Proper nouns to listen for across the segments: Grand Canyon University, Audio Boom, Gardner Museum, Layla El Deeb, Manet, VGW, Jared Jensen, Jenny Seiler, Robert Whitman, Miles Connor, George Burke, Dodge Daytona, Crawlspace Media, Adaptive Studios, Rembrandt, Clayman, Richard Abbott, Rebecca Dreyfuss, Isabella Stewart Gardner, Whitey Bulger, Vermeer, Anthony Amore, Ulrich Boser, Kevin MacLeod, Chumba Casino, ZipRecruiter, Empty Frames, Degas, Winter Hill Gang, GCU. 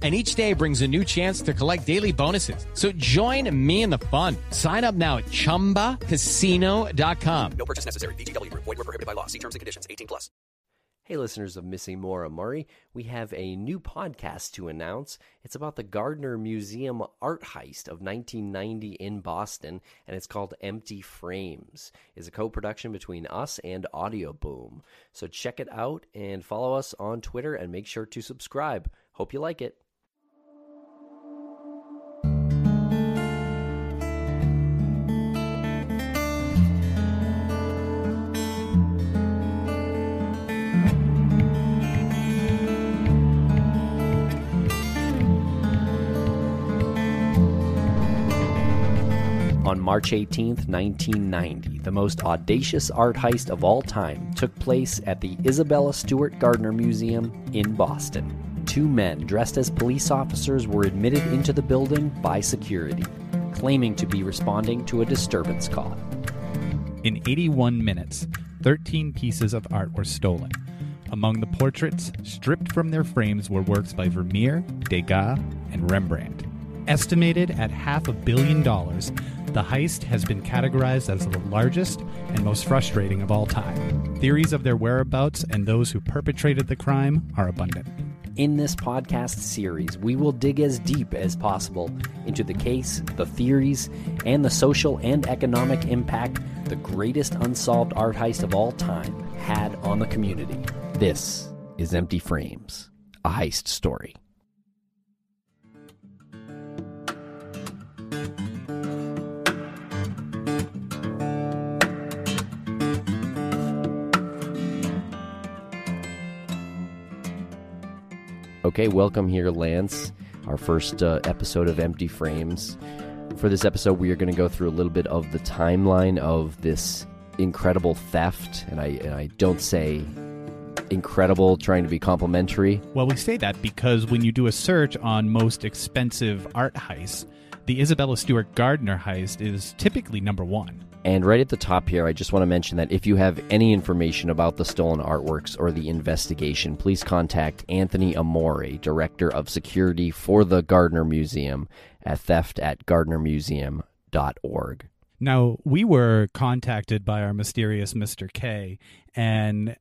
And each day brings a new chance to collect daily bonuses. So join me in the fun. Sign up now at ChumbaCasino.com. No purchase necessary. VGW. Void where prohibited by law. See terms and conditions. 18 plus. Hey, listeners of Missing Maura Murray, we have a new podcast to announce. It's about the Gardner Museum art heist of 1990 in Boston, and it's called Empty Frames. It's a co-production between us and Audio Boom. So check it out and follow us on Twitter and make sure to subscribe. Hope you like it. On March 18, 1990, the most audacious art heist of all time took place at the Isabella Stewart Gardner Museum in Boston. Two men dressed as police officers were admitted into the building by security, claiming to be responding to a disturbance call. In 81 minutes, 13 pieces of art were stolen. Among the portraits, stripped from their frames, were works by Vermeer, Degas, and Rembrandt. Estimated at $500 million, the heist has been categorized as the largest and most frustrating of all time. Theories of their whereabouts and those who perpetrated the crime are abundant. In this podcast series, we will dig as deep as possible into the case, the theories, and the social and economic impact the greatest unsolved art heist of all time had on the community. This is Empty Frames, a heist story. Okay, welcome here, Lance, our first episode of Empty Frames. For this episode, we are going to go through a little bit of the timeline of this incredible theft, and I don't say incredible trying to be complimentary. Well, we say that because when you do a search on most expensive art heists, the Isabella Stewart Gardner heist is typically number one. And right at the top here, I just want to mention that if you have any information about the stolen artworks or the investigation, please contact Anthony Amore, Director of Security for the Gardner Museum, at theft@gardnermuseum.org. Now, we were contacted by our mysterious Mr. K, and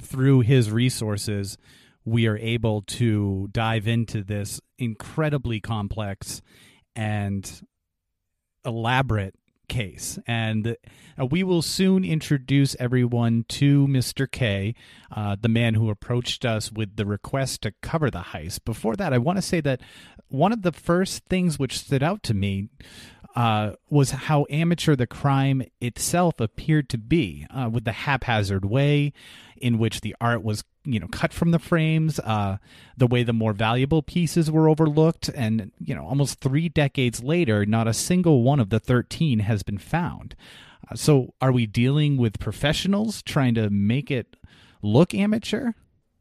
through his resources, we are able to dive into this incredibly complex and elaborate case, and we will soon introduce everyone to Mr. K, the man who approached us with the request to cover the heist. Before that, I want to say that one of the first things which stood out to me was how amateur the crime itself appeared to be, with the haphazard way in which the art was cut from the frames, the way the more valuable pieces were overlooked, and, almost 3 decades later, not a single one of the 13 has been found. So are we dealing with professionals trying to make it look amateur?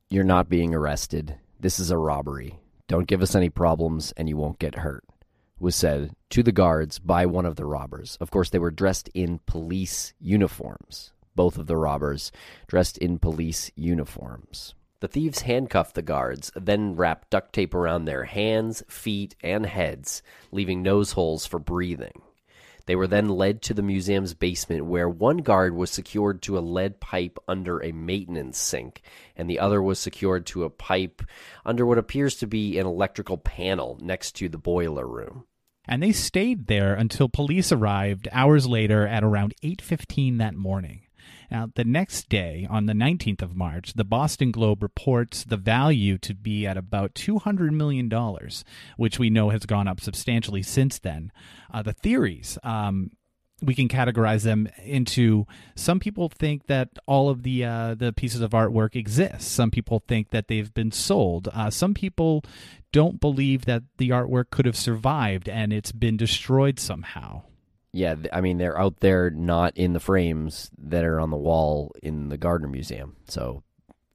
You're not being arrested. This is a robbery. Don't give us any problems, and you won't get hurt, was said to the guards by one of the robbers. Of course, they were dressed in police uniforms. Both of the robbers dressed in police uniforms. The thieves handcuffed the guards, then wrapped duct tape around their hands, feet, and heads, leaving nose holes for breathing. They were then led to the museum's basement, where one guard was secured to a lead pipe under a maintenance sink, and the other was secured to a pipe under what appears to be an electrical panel next to the boiler room. And they stayed there until police arrived hours later at around 8:15 that morning. The next day, on the 19th of March, the Boston Globe reports the value to be at about $200 million, which we know has gone up substantially since then. The theories... we can categorize them into, some people think that all of the pieces of artwork exist. Some people think that they've been sold. Some people don't believe that the artwork could have survived and it's been destroyed somehow. Yeah, I mean, they're out there not in the frames that are on the wall in the Gardner Museum. So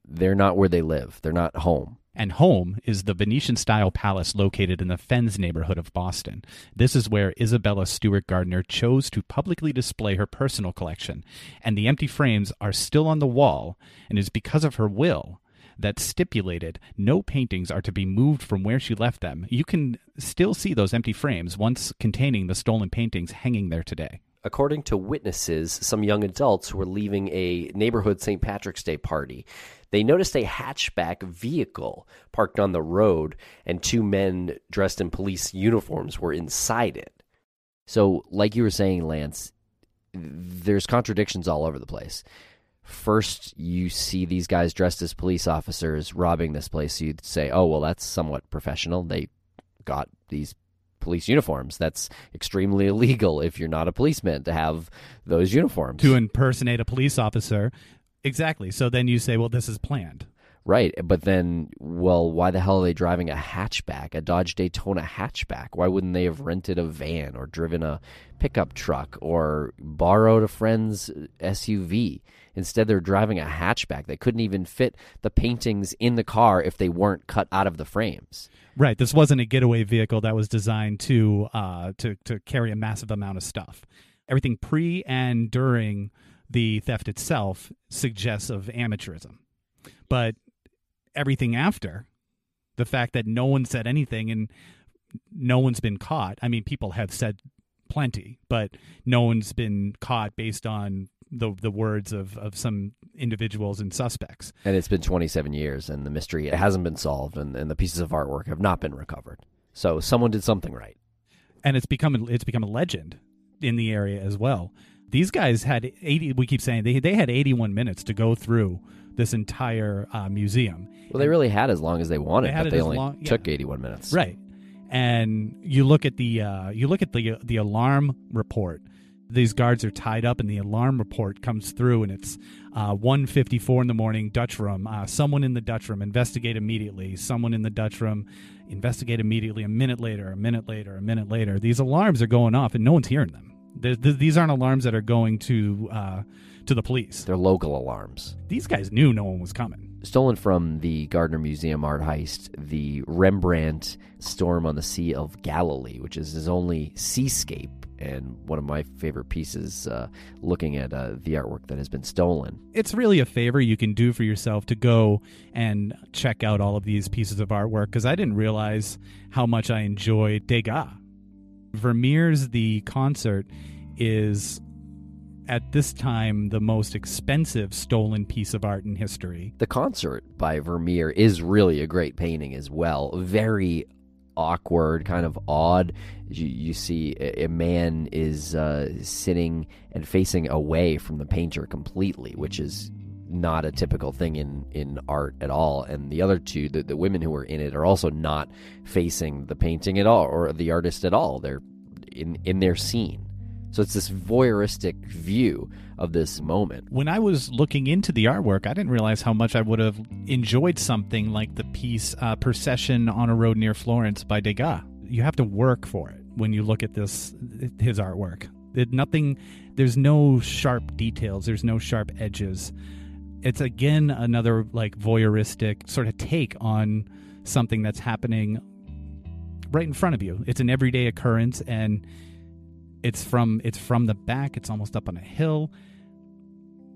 they're not where they live. They're not home. And home is the Venetian-style palace located in the Fens neighborhood of Boston. This is where Isabella Stewart Gardner chose to publicly display her personal collection, and the empty frames are still on the wall, and it is because of her will that stipulated no paintings are to be moved from where she left them. You can still see those empty frames, once containing the stolen paintings, hanging there today. According to witnesses, some young adults were leaving a neighborhood St. Patrick's Day party. They noticed a hatchback vehicle parked on the road, and two men dressed in police uniforms were inside it. So, like you were saying, Lance, there's contradictions all over the place. First, you see these guys dressed as police officers robbing this place. So you'd say, oh, well, that's somewhat professional. They got these police uniforms. That's extremely illegal if you're not a policeman to have those uniforms. To impersonate a police officer. Exactly. So then you say, well, this is planned. Right. But then, well, why the hell are they driving a hatchback, a Dodge Daytona hatchback? Why wouldn't they have rented a van or driven a pickup truck or borrowed a friend's SUV? Instead, they're driving a hatchback. They couldn't even fit the paintings in the car if they weren't cut out of the frames. Right. This wasn't a getaway vehicle that was designed to carry a massive amount of stuff. Everything pre and during the theft itself suggests of amateurism. But everything after, the fact that no one said anything and no one's been caught. I mean, people have said plenty, but no one's been caught based on the words of some individuals and suspects. And it's been 27 years, and the mystery hasn't been solved, and the pieces of artwork have not been recovered. So someone did something right. And it's become a legend in the area as well. These guys had 80, we keep saying, they had 81 minutes to go through this entire museum. Well, they really had as long as they wanted, but they only took 81 minutes. Right. And you look at the alarm report. These guards are tied up, and the alarm report comes through, and it's 1:54 in the morning, Dutch room. Someone in the Dutch room, investigate immediately. Someone in the Dutch room, investigate immediately. A minute later. These alarms are going off, and no one's hearing them. These aren't alarms that are going to the police. They're local alarms. These guys knew no one was coming. Stolen from the Gardner Museum art heist, the Rembrandt Storm on the Sea of Galilee, which is his only seascape, and one of my favorite pieces, looking at the artwork that has been stolen. It's really a favor you can do for yourself to go and check out all of these pieces of artwork, because I didn't realize how much I enjoyed Degas. Vermeer's The Concert is, at this time, the most expensive stolen piece of art in history. The Concert by Vermeer is really a great painting as well. Very awkward, kind of odd. You see a man is sitting and facing away from the painter completely, which is not a typical thing in art at all. And the other two, the women who are in it, are also not facing the painting at all or the artist at all. They're in their scene. So it's this voyeuristic view of this moment. When I was looking into the artwork, I didn't realize how much I would have enjoyed something like the piece Procession on a Road Near Florence by Degas. You have to work for it when you look at his artwork. There's no sharp details. There's no sharp edges. It's, again, another like voyeuristic sort of take on something that's happening right in front of you. It's an everyday occurrence, and it's from the back. It's almost up on a hill.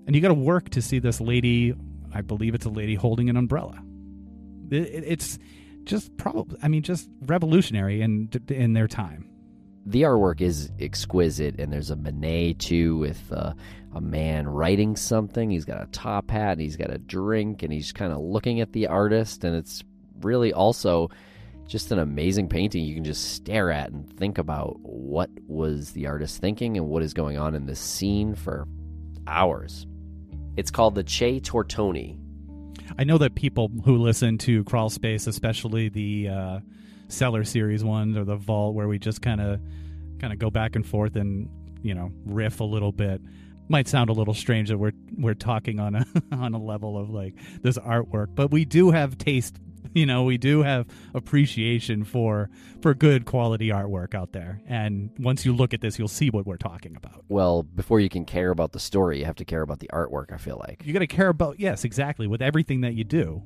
And you got to work to see this lady, I believe it's a lady holding an umbrella. It's just just revolutionary in their time. The artwork is exquisite, and there's a Manet, too, with a man writing something. He's got a top hat, and he's got a drink, and he's kind of looking at the artist, and it's really also just an amazing painting you can just stare at and think about what was the artist thinking and what is going on in this scene for hours. It's called the Che Tortoni. I know that people who listen to Crawlspace, especially the Cellar series ones or the Vault, where we just kind of go back and forth and, you know, riff a little bit, might sound a little strange that we're talking on a level of like this artwork, but we do have taste. You know, we do have appreciation for good quality artwork out there. And once you look at this, you'll see what we're talking about. Well, before you can care about the story, you have to care about the artwork, I feel like. You got to care about, yes, exactly, with everything that you do,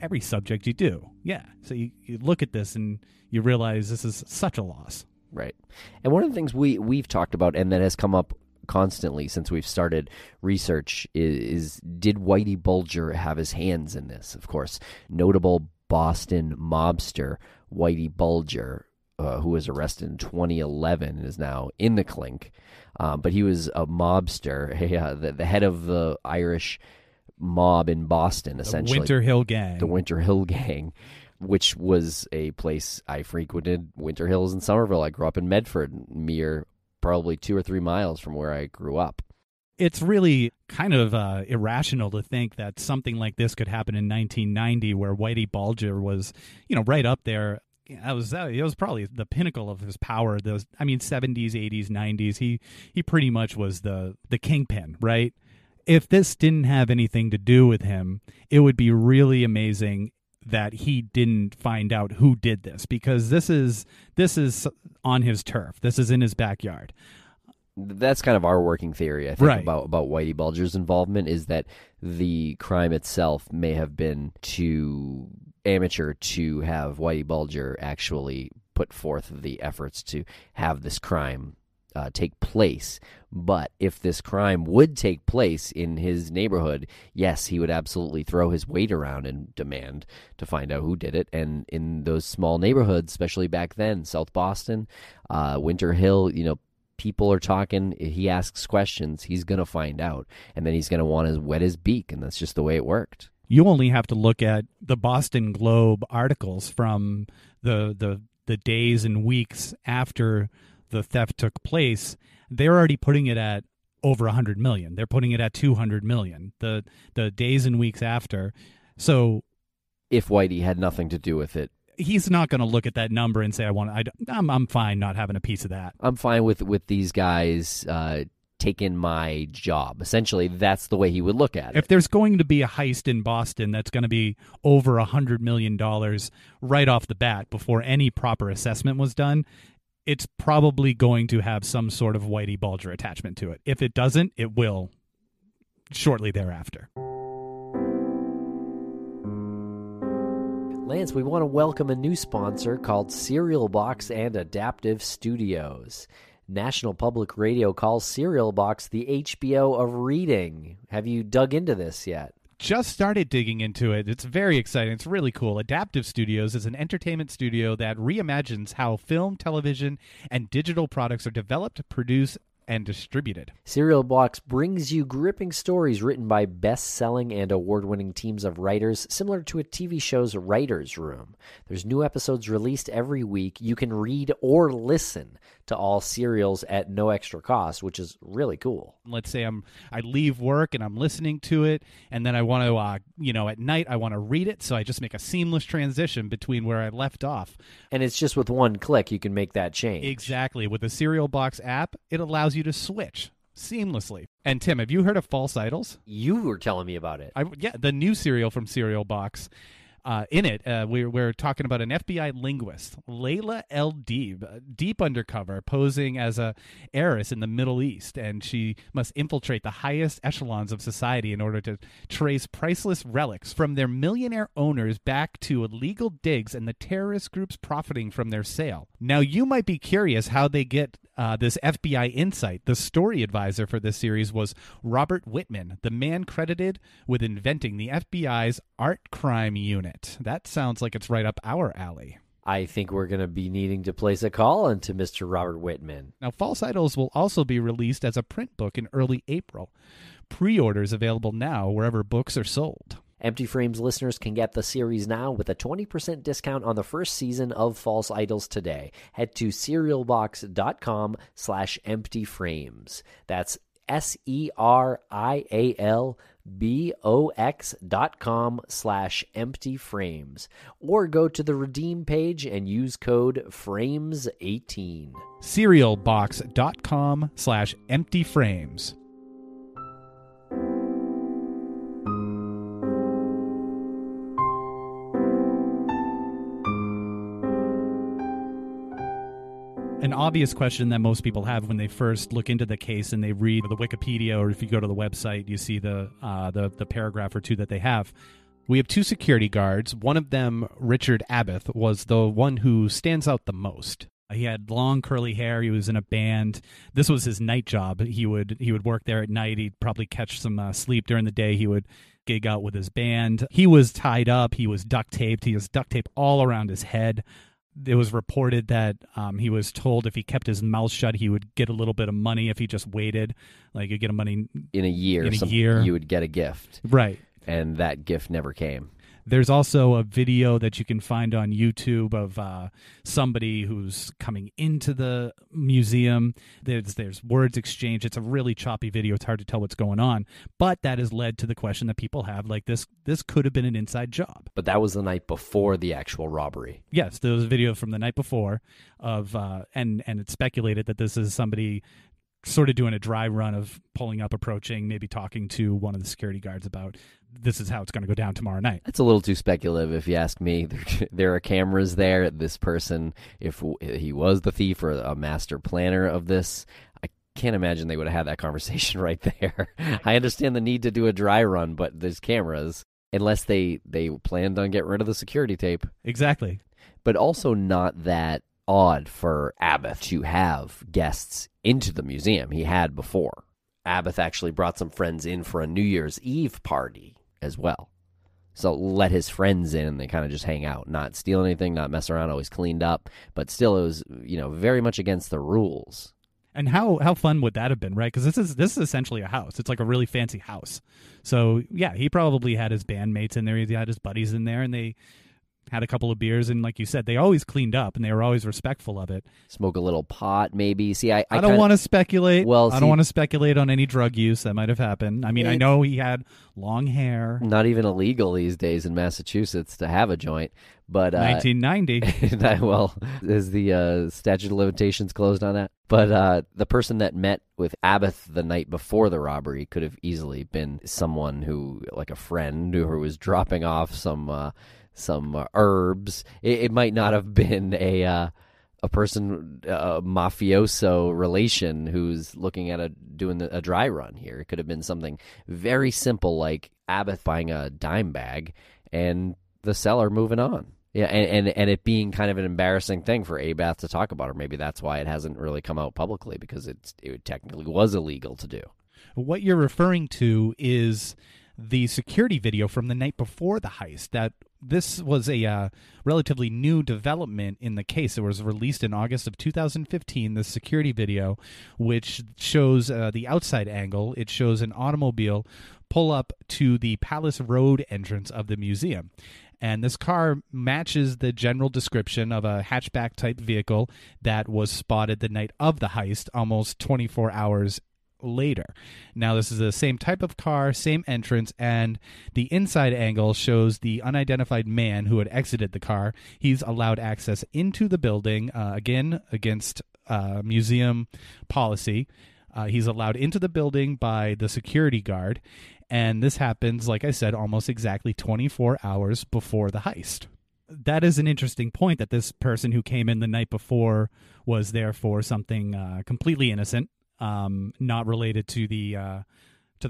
every subject you do. Yeah. So you look at this and you realize this is such a loss. Right. And one of the things we've talked about and that has come up constantly since we've started research is did Whitey Bulger have his hands in this? Of course, notable Boston mobster Whitey Bulger, who was arrested in 2011 and is now in the clink. But he was a mobster, the head of the Irish mob in Boston, essentially. The Winter Hill Gang, which was a place I frequented. Winter Hills in Somerville. I grew up in Medford, mere probably 2 or 3 miles from where I grew up. It's really kind of irrational to think that something like this could happen in 1990, where Whitey Bulger was, you know, right up there. It was probably the pinnacle of his power. 70s, 80s, 90s. He pretty much was the kingpin, right? If this didn't have anything to do with him, it would be really amazing that he didn't find out who did this, because this is on his turf. This is in his backyard. That's kind of our working theory, I think, right, about Whitey Bulger's involvement, is that the crime itself may have been too amateur to have Whitey Bulger actually put forth the efforts to have this crime take place. But if this crime would take place in his neighborhood, yes, he would absolutely throw his weight around and demand to find out who did it. And in those small neighborhoods, especially back then, South Boston, Winter Hill, you know, people are talking. He asks questions. He's going to find out. And then he's going to want to wet his beak. And that's just the way it worked. You only have to look at the Boston Globe articles from the days and weeks after the theft took place. They're already putting it at over 100 million. They're putting it at 200 million the days and weeks after. So if Whitey had nothing to do with it, he's not going to look at that number and say, I'm fine not having a piece of that. I'm fine with these guys taking my job. Essentially, that's the way he would look at it. If there's going to be a heist in Boston that's going to be over $100 million right off the bat before any proper assessment was done, it's probably going to have some sort of Whitey Bulger attachment to it. If it doesn't, it will shortly thereafter. Lance, we want to welcome a new sponsor called Serial Box and Adaptive Studios. National Public Radio calls Serial Box the HBO of reading. Have you dug into this yet? Just started digging into it. It's very exciting. It's really cool. Adaptive Studios is an entertainment studio that reimagines how film, television, and digital products are developed, produced, and distributed. Serial Box brings you gripping stories written by best-selling and award-winning teams of writers, similar to a TV show's writer's room. There's new episodes released every week. You can read or listen to all serials at no extra cost, which is really cool. Let's say I leave work and I'm listening to it, and then I want to, at night I want to read it, so I just make a seamless transition between where I left off. And it's just with one click you can make that change. Exactly. With the Serial Box app, it allows you to switch seamlessly. And Tim, have you heard of False Idols? You were telling me about it. Yeah, the new serial from Serial Box. In it, we're talking about an FBI linguist, Layla El Deeb, deep undercover, posing as a heiress in the Middle East, and she must infiltrate the highest echelons of society in order to trace priceless relics from their millionaire owners back to illegal digs and the terrorist groups profiting from their sale. Now, you might be curious how they get this FBI insight. The story advisor for this series was Robert Whitman, the man credited with inventing the FBI's art crime unit. That sounds like it's right up our alley. I think we're going to be needing to place a call into Mr. Robert Whitman. Now, False Idols will also be released as a print book in early April. Pre-orders available now wherever books are sold. Empty Frames listeners can get the series now with a 20% discount on the first season of False Idols today. Head to serialbox.com/emptyframes. That's serialbox.com/emptyframes, or go to the redeem page and use code FRAMES18. serialbox.com/emptyframes. An obvious question that most people have when they first look into the case and they read the Wikipedia, or if you go to the website, you see the paragraph or two that they have. We have two security guards. One of them, Richard Abbott, was the one who stands out the most. He had long curly hair. He was in a band. This was his night job. He would work there at night. He'd probably catch some sleep during the day. He would gig out with his band. He was tied up. He was duct taped. He was duct tape all around his head. It was reported that he was told if he kept his mouth shut, he would get a little bit of money if he just waited. Like, you'd get a money in a year. In a year, you would get a gift, right? And that gift never came. There's also a video that you can find on YouTube of somebody who's coming into the museum. There's words exchanged. It's a really choppy video. It's hard to tell what's going on. But that has led to the question that people have, like, this could have been an inside job. But that was the night before the actual robbery. Yes, there was a video from the night before of, and it's speculated that this is somebody sort of doing a dry run of pulling up, approaching, maybe talking to one of the security guards about, this is how it's going to go down tomorrow night. That's a little too speculative, if you ask me. There are cameras there. This person, if he was the thief or a master planner of this, I can't imagine they would have had that conversation right there. I understand the need to do a dry run, but there's cameras, unless they planned on getting rid of the security tape. Exactly. But also not that odd for Abbott to have guests into the museum. He had before. Abbott actually brought some friends in for a New Year's Eve party as well. So let his friends in and they kind of just hang out, not steal anything, not mess around, always cleaned up. But still, it was, very much against the rules. And how fun would that have been, right? Because this is essentially a house. It's like a really fancy house. So, yeah, he probably had his bandmates in there. He had his buddies in there, and they had a couple of beers, and like you said, they always cleaned up, and they were always respectful of it. Smoke a little pot, maybe. See, I don't want to speculate. Well, I don't want to speculate on any drug use that might have happened. I mean, I know he had long hair. Not even illegal these days in Massachusetts to have a joint, but 1990. Well, is the statute of limitations closed on that? But the person that met with Abbott the night before the robbery could have easily been someone who, like a friend, who was dropping off some herbs. It might not have been a person, mafioso relation who's looking at doing a dry run here. It could have been something very simple, like Abbott buying a dime bag and the seller moving on. Yeah, and it being kind of an embarrassing thing for Abath to talk about, or maybe that's why it hasn't really come out publicly, because it technically was illegal to do. What you're referring to is the security video from the night before the heist. That this was a relatively new development in the case. It was released in August of 2015, the security video, which shows the outside angle. It shows an automobile pull up to the Palace Road entrance of the museum. And this car matches the general description of a hatchback-type vehicle that was spotted the night of the heist, almost 24 hours later. Now, this is the same type of car, same entrance, and the inside angle shows the unidentified man who had exited the car. He's allowed access into the building, again, against museum policy. He's allowed into the building by the security guard. And this happens, like I said, almost exactly 24 hours before the heist. That is an interesting point, that this person who came in the night before was there for something completely innocent, not related to the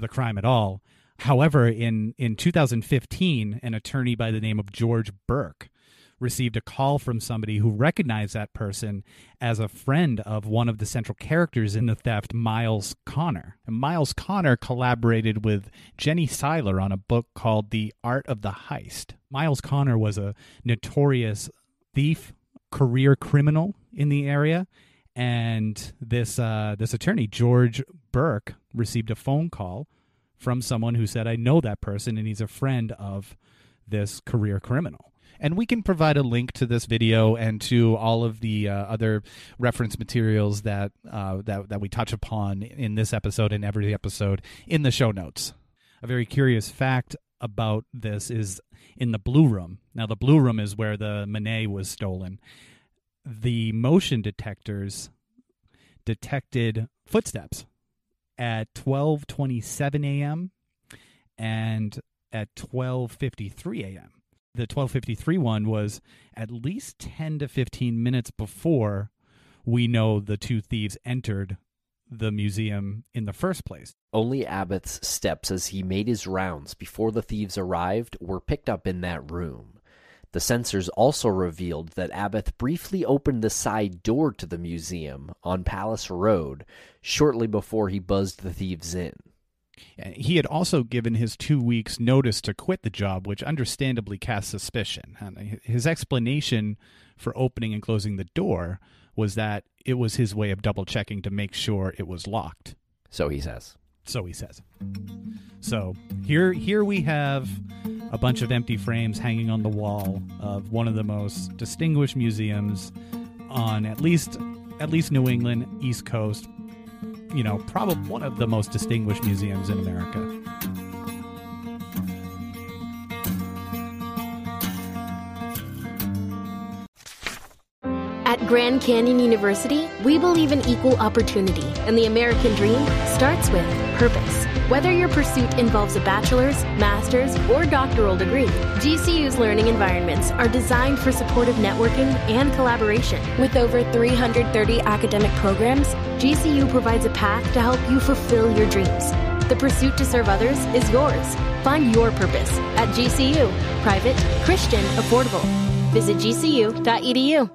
crime at all. However, in 2015, an attorney by the name of George Burke received a call from somebody who recognized that person as a friend of one of the central characters in the theft, Miles Connor. And Miles Connor collaborated with Jenny Seiler on a book called The Art of the Heist. Miles Connor was a notorious thief, career criminal in the area, and this attorney, George Burke, received a phone call from someone who said, I know that person, and he's a friend of this career criminal. And we can provide a link to this video and to all of the other reference materials that, that we touch upon in this episode and every episode in the show notes. A very curious fact about this is in the Blue Room. Now, the Blue Room is where the Manet was stolen. The motion detectors detected footsteps at 12:27 a.m. and at 12:53 a.m. The 12:53 one was at least 10 to 15 minutes before we know the two thieves entered the museum in the first place. Only Abbott's steps as he made his rounds before the thieves arrived were picked up in that room. The sensors also revealed that Abbott briefly opened the side door to the museum on Palace Road shortly before he buzzed the thieves in. He had also given his 2 weeks' notice to quit the job, which understandably cast suspicion. His explanation for opening and closing the door was that it was his way of double-checking to make sure it was locked. So he says. So here we have a bunch of empty frames hanging on the wall of one of the most distinguished museums on at least New England, East Coast, you know, probably one of the most distinguished museums in America. At Grand Canyon University, we believe in equal opportunity, and the American dream starts with purpose. Whether your pursuit involves a bachelor's, master's, or doctoral degree, GCU's learning environments are designed for supportive networking and collaboration. With over 330 academic programs, GCU provides a path to help you fulfill your dreams. The pursuit to serve others is yours. Find your purpose at GCU. Private, Christian, affordable. Visit gcu.edu.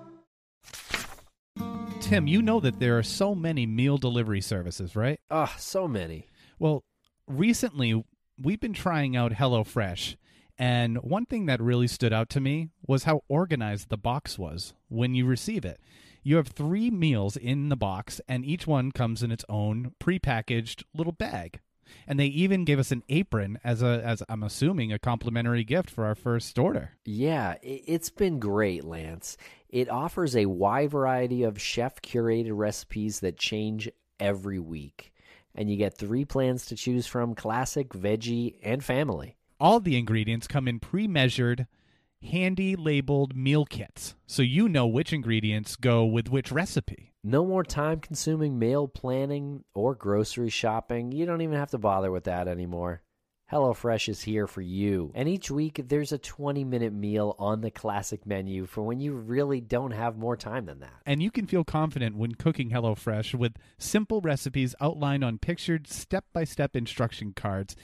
Tim, you know that there are so many meal delivery services, right? So many. Well, recently, we've been trying out HelloFresh, and one thing that really stood out to me was how organized the box was when you receive it. You have 3 meals in the box, and each one comes in its own prepackaged little bag. And they even gave us an apron as I'm assuming, a complimentary gift for our first order. Yeah, it's been great, Lance. It offers a wide variety of chef-curated recipes that change every week. And you get 3 plans to choose from: classic, veggie, and family. All the ingredients come in pre-measured, handy-labeled meal kits, so you know which ingredients go with which recipe. No more time-consuming meal planning or grocery shopping. You don't even have to bother with that anymore. HelloFresh is here for you. And each week, there's a 20-minute meal on the classic menu for when you really don't have more time than that. And you can feel confident when cooking HelloFresh with simple recipes outlined on pictured step-by-step instruction cards.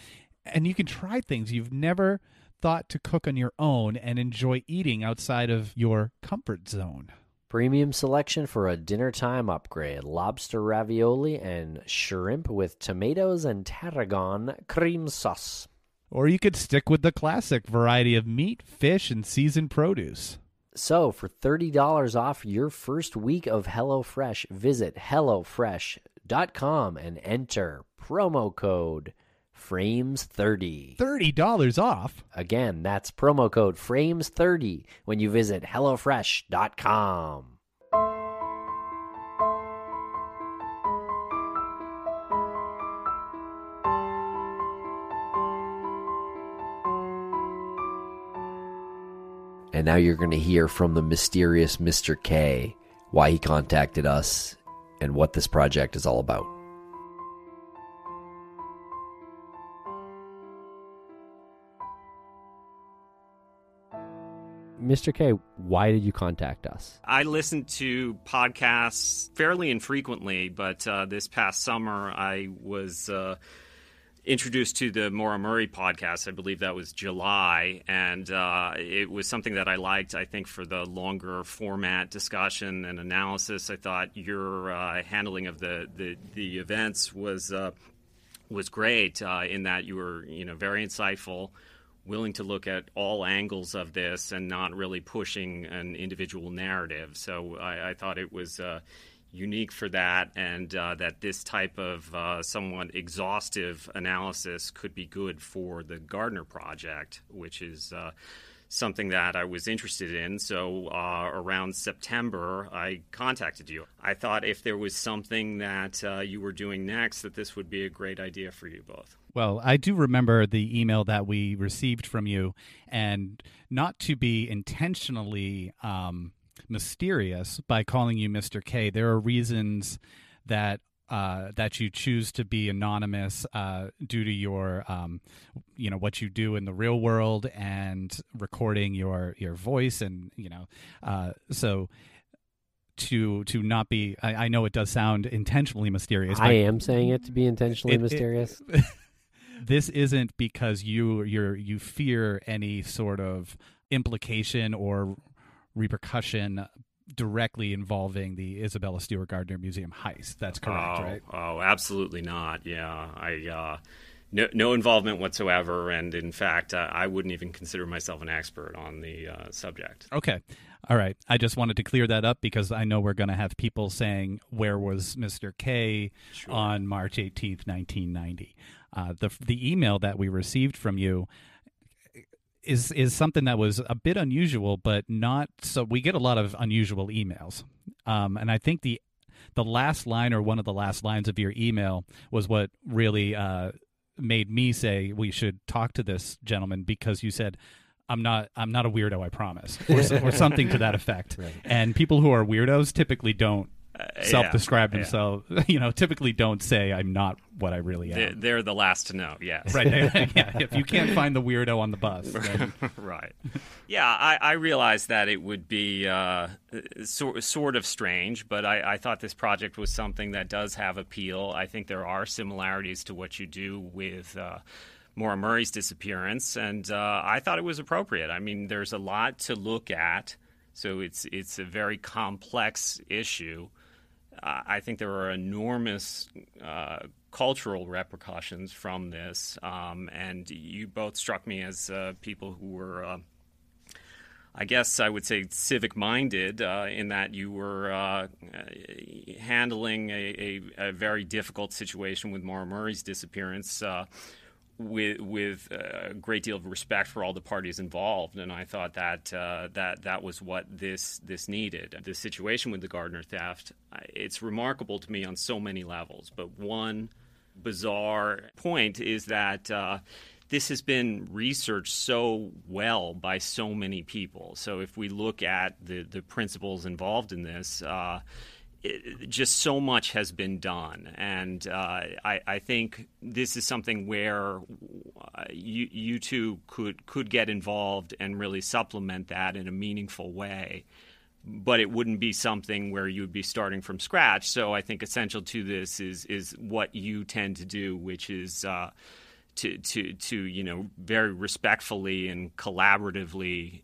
And you can try things you've never thought to cook on your own and enjoy eating outside of your comfort zone. Premium selection for a dinner time upgrade: lobster ravioli and shrimp with tomatoes and tarragon cream sauce. Or you could stick with the classic variety of meat, fish, and seasoned produce. So for $30 off your first week of HelloFresh, visit HelloFresh.com and enter promo code FRAMES30. $30 off? Again, that's promo code FRAMES30 when you visit HelloFresh.com. And now you're going to hear from the mysterious Mr. K, why he contacted us, and what this project is all about. Mr. K, why did you contact us? I listen to podcasts fairly infrequently, but this past summer I was introduced to the Maura Murray podcast. I believe that was July, and it was something that I liked, I think, for the longer format discussion and analysis. I thought your handling of the events was great in that you were, very insightful, willing to look at all angles of this and not really pushing an individual narrative. So I thought it was unique for that, and that this type of somewhat exhaustive analysis could be good for the Gardner Project, which is something that I was interested in. So around September, I contacted you. I thought if there was something that you were doing next, that this would be a great idea for you both. Well, I do remember the email that we received from you, and not to be intentionally mysterious by calling you Mr. K. There are reasons that you choose to be anonymous due to your, what you do in the real world and recording your voice, and so. To not be, I know it does sound intentionally mysterious. I am saying it to be intentionally mysterious. This isn't because you fear any sort of implication or repercussion directly involving the Isabella Stewart Gardner Museum heist. That's correct, right? Oh, absolutely not. Yeah, no involvement whatsoever, and in fact, I wouldn't even consider myself an expert on the subject. Okay. All right. I just wanted to clear that up because I know we're going to have people saying, where was Mr. K on March 18th, 1990? The email that we received from you is something that was a bit unusual, but not so. We get a lot of unusual emails. And I think the last line or one of the last lines of your email was what really made me say we should talk to this gentleman, because you said, I'm not a weirdo, I promise, or something to that effect. Right. And people who are weirdos typically don't self-describe themselves. You know, typically don't say I'm not what I really am. They're the last to know. Yes, right. Yeah. If you can't find the weirdo on the bus, then... right? Yeah, I realized that it would be sort of strange, but I thought this project was something that does have appeal. I think there are similarities to what you do with Maura Murray's disappearance, and I thought it was appropriate. I mean, there's a lot to look at, so it's a very complex issue. I think there are enormous cultural repercussions from this, and you both struck me as people who were, I guess I would say, civic-minded in that you were handling a very difficult situation with Maura Murray's disappearance with a great deal of respect for all the parties involved, and I thought that that was what this needed. The situation with the Gardner theft, it's remarkable to me on so many levels, but one bizarre point is that this has been researched so well by so many people. So if we look at the principles involved in this, just so much has been done, and I think this is something where you two could get involved and really supplement that in a meaningful way, but it wouldn't be something where you would be starting from scratch. So I think essential to this is what you tend to do, which is to very respectfully and collaboratively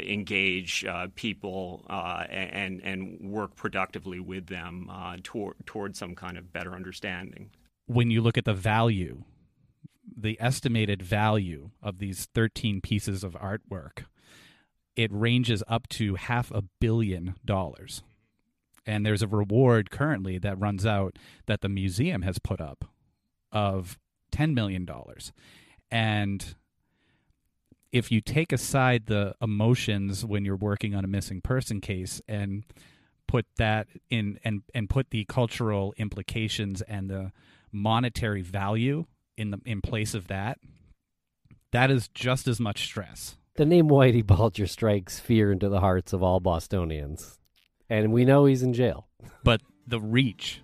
engage people and work productively with them toward some kind of better understanding. When you look at the value, the estimated value of these 13 pieces of artwork, it ranges up to $500 million. And there's a reward currently that runs out that the museum has put up of $10 million. And if you take aside the emotions when you're working on a missing person case and put that in and put the cultural implications and the monetary value in place of that, that is just as much stress. The name Whitey Bulger strikes fear into the hearts of all Bostonians. And we know he's in jail. But the reach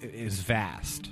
is vast.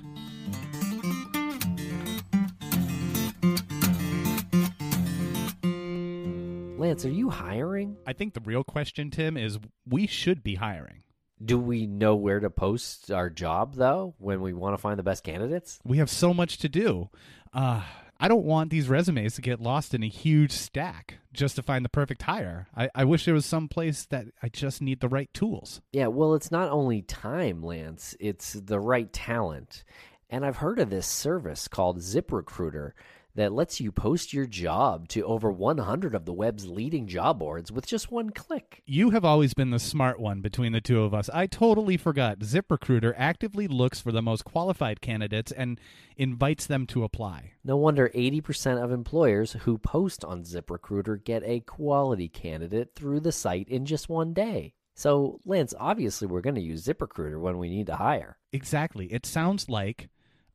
Lance, are you hiring? I think the real question, Tim, is we should be hiring. Do we know where to post our job, though, when we want to find the best candidates? We have so much to do. I don't want these resumes to get lost in a huge stack just to find the perfect hire. I wish there was some place that I just need the right tools. Yeah, well, it's not only time, Lance. It's the right talent. And I've heard of this service called ZipRecruiter that lets you post your job to over 100 of the web's leading job boards with just one click. You have always been the smart one between the two of us. I totally forgot. ZipRecruiter actively looks for the most qualified candidates and invites them to apply. No wonder 80% of employers who post on ZipRecruiter get a quality candidate through the site in just one day. So, Lance, obviously we're going to use ZipRecruiter when we need to hire. Exactly. It sounds like,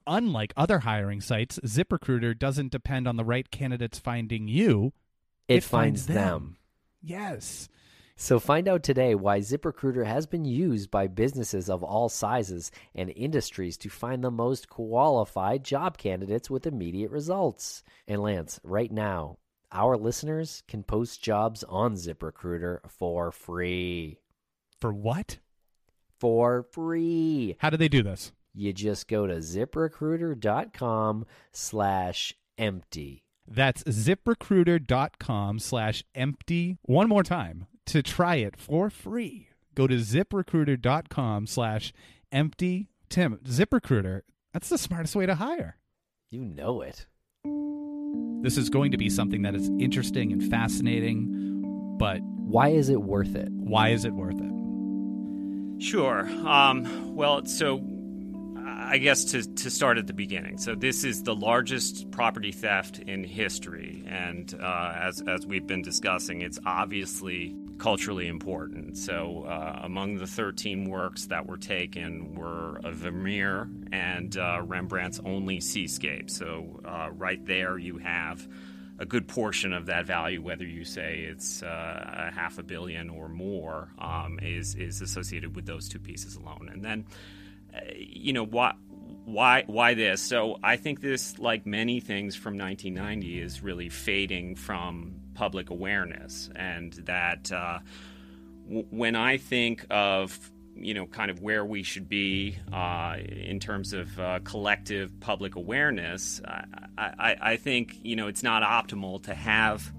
unlike other hiring sites, ZipRecruiter doesn't depend on the right candidates finding you. It finds them. Yes. So find out today why ZipRecruiter has been used by businesses of all sizes and industries to find the most qualified job candidates with immediate results. And Lance, right now, our listeners can post jobs on ZipRecruiter for free. For what? For free. How do they do this? You just go to ZipRecruiter.com/empty. That's ZipRecruiter.com/empty. One more time to try it for free. Go to ZipRecruiter.com/empty. Tim, ZipRecruiter, that's the smartest way to hire. You know it. This is going to be something that is interesting and fascinating, but... why is it worth it? Why is it worth it? Sure. So... I guess to start at the beginning. So this is the largest property theft in history, and as we've been discussing, it's obviously culturally important. So among the 13 works that were taken were a Vermeer and Rembrandt's only seascape. So right there you have a good portion of that value, whether you say it's $500 million or more, is associated with those two pieces alone. And then why this? So I think this, like many things from 1990, is really fading from public awareness. And that when I think of, kind of where we should be in terms of collective public awareness, I think, it's not optimal to have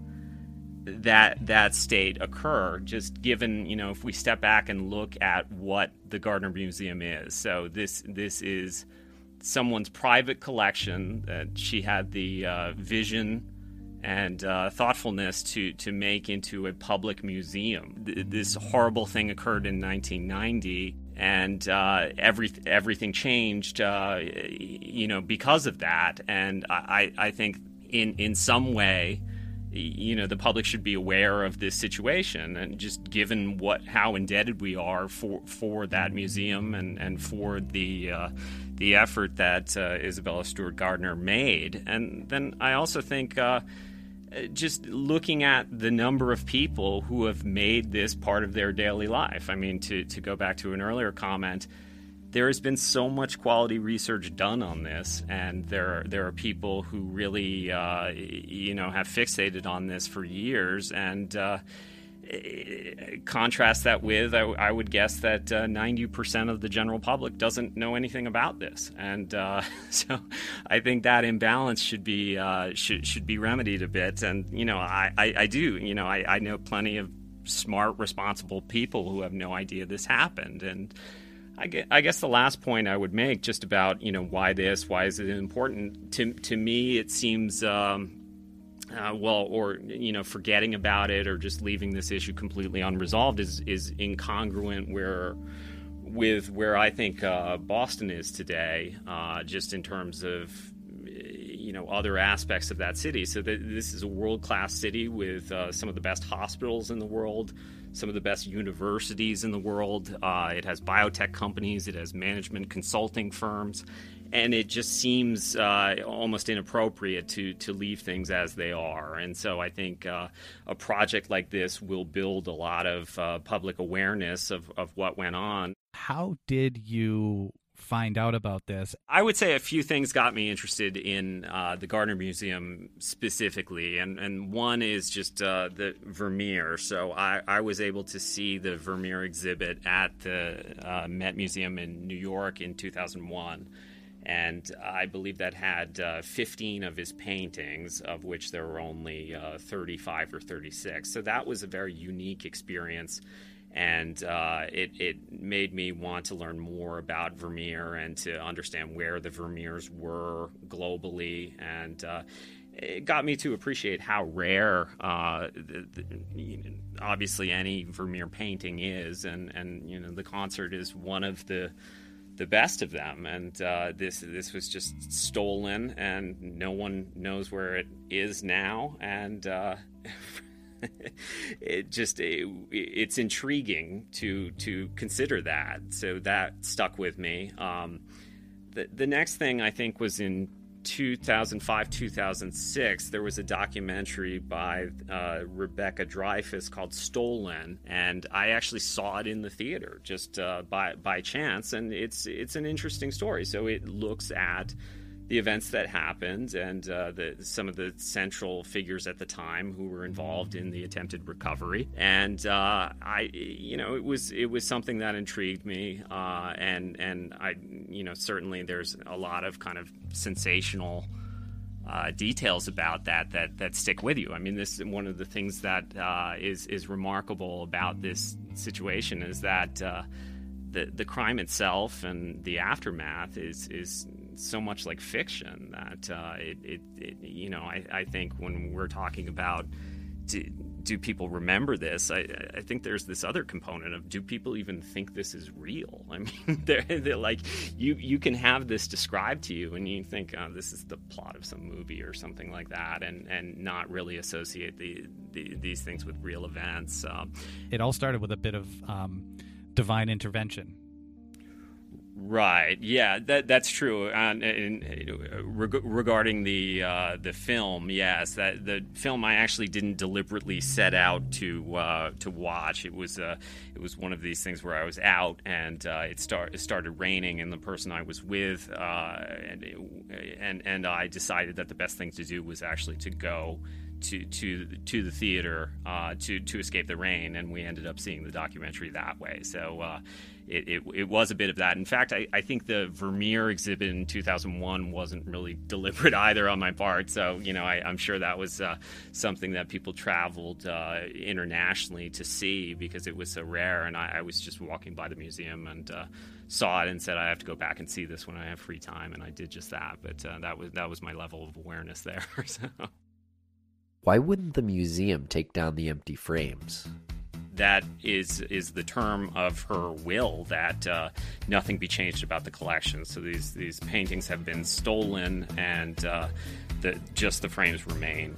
that state occur, just given, if we step back and look at what the Gardner Museum is. So this is someone's private collection that she had the vision and thoughtfulness to make into a public museum. This horrible thing occurred in 1990, and everything changed, because of that. And I think in some way, the public should be aware of this situation, and just given how indebted we are for that museum and for the effort that Isabella Stewart Gardner made. And then I also think just looking at the number of people who have made this part of their daily life. I mean, to go back to an earlier comment, there has been so much quality research done on this, and there are people who really, have fixated on this for years. And contrast that with, I would guess that 90% of the general public doesn't know anything about this. And so, I think that imbalance should be should be remedied a bit. And I know plenty of smart, responsible people who have no idea this happened. And I guess the last point I would make, just about why is it important? To me, it seems forgetting about it or just leaving this issue completely unresolved is incongruent with where I think Boston is today, just in terms of other aspects of that city. So this is a world-class city with some of the best hospitals in the world, some of the best universities in the world. It has biotech companies, it has management consulting firms, and it just seems almost inappropriate to leave things as they are. And so I think a project like this will build a lot of public awareness of what went on. How did you find out about this? I would say a few things got me interested in the Gardner Museum specifically, and one is just the Vermeer. So I was able to see the Vermeer exhibit at the Met Museum in New York in 2001, and I believe that had 15 of his paintings, of which there were only 35 or 36. So that was a very unique experience. And it made me want to learn more about Vermeer and to understand where the Vermeers were globally. And it got me to appreciate how rare, obviously, any Vermeer painting is, and you know, the concert is one of the best of them, and this was just stolen, and no one knows where it is now, and it's intriguing to consider that. So that stuck with me. The next thing, I think, was in 2005, 2006, there was a documentary by Rebecca Dreyfuss called Stolen, and I actually saw it in the theater just by chance, and it's an interesting story. So it looks at the events that happened and some of the central figures at the time who were involved in the attempted recovery, and it was something that intrigued me, and I, you know, certainly there's a lot of kind of sensational details about that stick with you. I mean, this, one of the things that is remarkable about this situation is that the crime itself and the aftermath is so much like fiction that I think when we're talking about do people remember this, I think there's this other component of, do people even think this is real? I mean, they're like, you can have this described to you and you think, oh, this is the plot of some movie or something like that, and not really associate these things with real events. It all started with a bit of divine intervention. Right. Yeah, that's true. Regarding the film, yes, that the film I actually didn't deliberately set out to watch. It was one of these things where I was out, and it started raining, and the person I was with and I decided that the best thing to do was actually to go to the theater to escape the rain, and we ended up seeing the documentary that way. So it was a bit of that. In fact, I think the Vermeer exhibit in 2001 wasn't really deliberate either on my part. So, you know, I'm sure that was something that people traveled internationally to see because it was so rare. And I was just walking by the museum and saw it and said, I have to go back and see this when I have free time. And I did just that. But that was my level of awareness there. So. Why wouldn't the museum take down the empty frames? That is the term of her will, that nothing be changed about the collection. So these paintings have been stolen, and just the frames remain.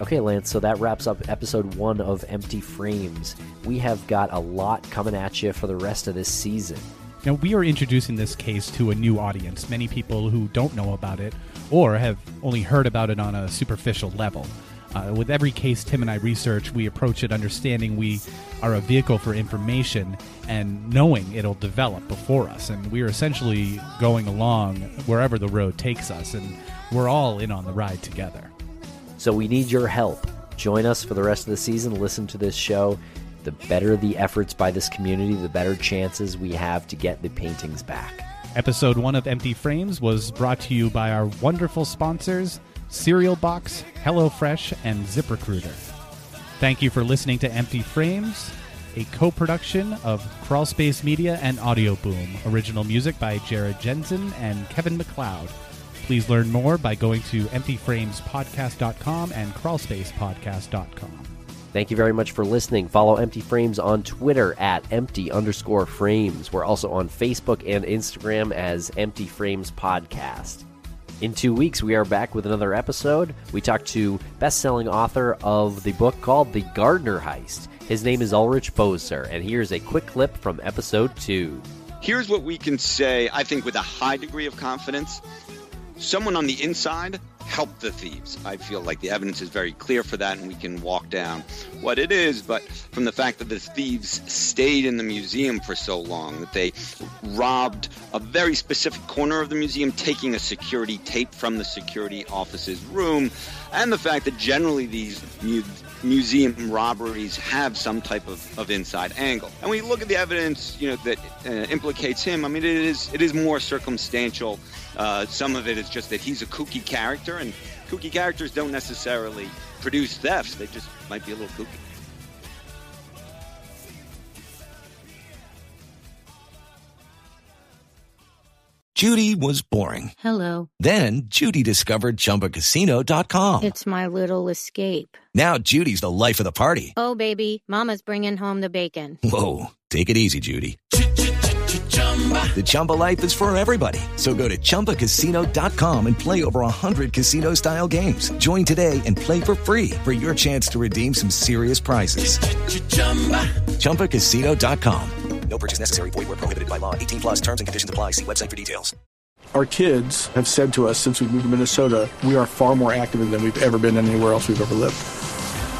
Okay, Lance, so that wraps up episode 1 of Empty Frames. We have got a lot coming at you for the rest of this season. Now, we are introducing this case to a new audience, many people who don't know about it or have only heard about it on a superficial level. With every case Tim and I research, we approach it understanding we are a vehicle for information and knowing it'll develop before us. And we are essentially going along wherever the road takes us, and we're all in on the ride together. So we need your help. Join us for the rest of the season. Listen to this show. The better the efforts by this community, the better chances we have to get the paintings back. Episode 1 of Empty Frames was brought to you by our wonderful sponsors, Serial Box, HelloFresh, and ZipRecruiter. Thank you for listening to Empty Frames, a co-production of Crawlspace Media and Audio Boom. Original music by Jared Jensen and Kevin MacLeod. Please learn more by going to emptyframespodcast.com and crawlspacepodcast.com. Thank you very much for listening. Follow Empty Frames on Twitter at empty_frames. We're also on Facebook and Instagram as Empty Frames Podcast. In 2 weeks, we are back with another episode. We talked to best-selling author of the book called The Gardner Heist. His name is Ulrich Boser, and here's a quick clip from episode 2. Here's what we can say, I think, with a high degree of confidence. Someone on the inside helped the thieves. I feel like the evidence is very clear for that, and we can walk down what it is. But from the fact that the thieves stayed in the museum for so long, that they robbed a very specific corner of the museum, taking a security tape from the security officer's room, and the fact that generally these museum robberies have some type of inside angle. And when you look at the evidence, you know, that implicates him, I mean, it is more circumstantial. Some of it is just that he's a kooky character, and kooky characters don't necessarily produce thefts. They just might be a little kooky. Judy was boring. Hello. Then Judy discovered Chumbacasino.com. It's my little escape. Now Judy's the life of the party. Oh, baby, mama's bringing home the bacon. Whoa, take it easy, Judy. The Chumba life is for everybody. So go to Chumbacasino.com and play over 100 casino-style games. Join today and play for free for your chance to redeem some serious prizes. Chumbacasino.com. No purchase necessary. Void where prohibited by law. 18 plus terms and conditions apply. See website for details. Our kids have said to us since we moved to Minnesota, we are far more active than we've ever been anywhere else we've ever lived.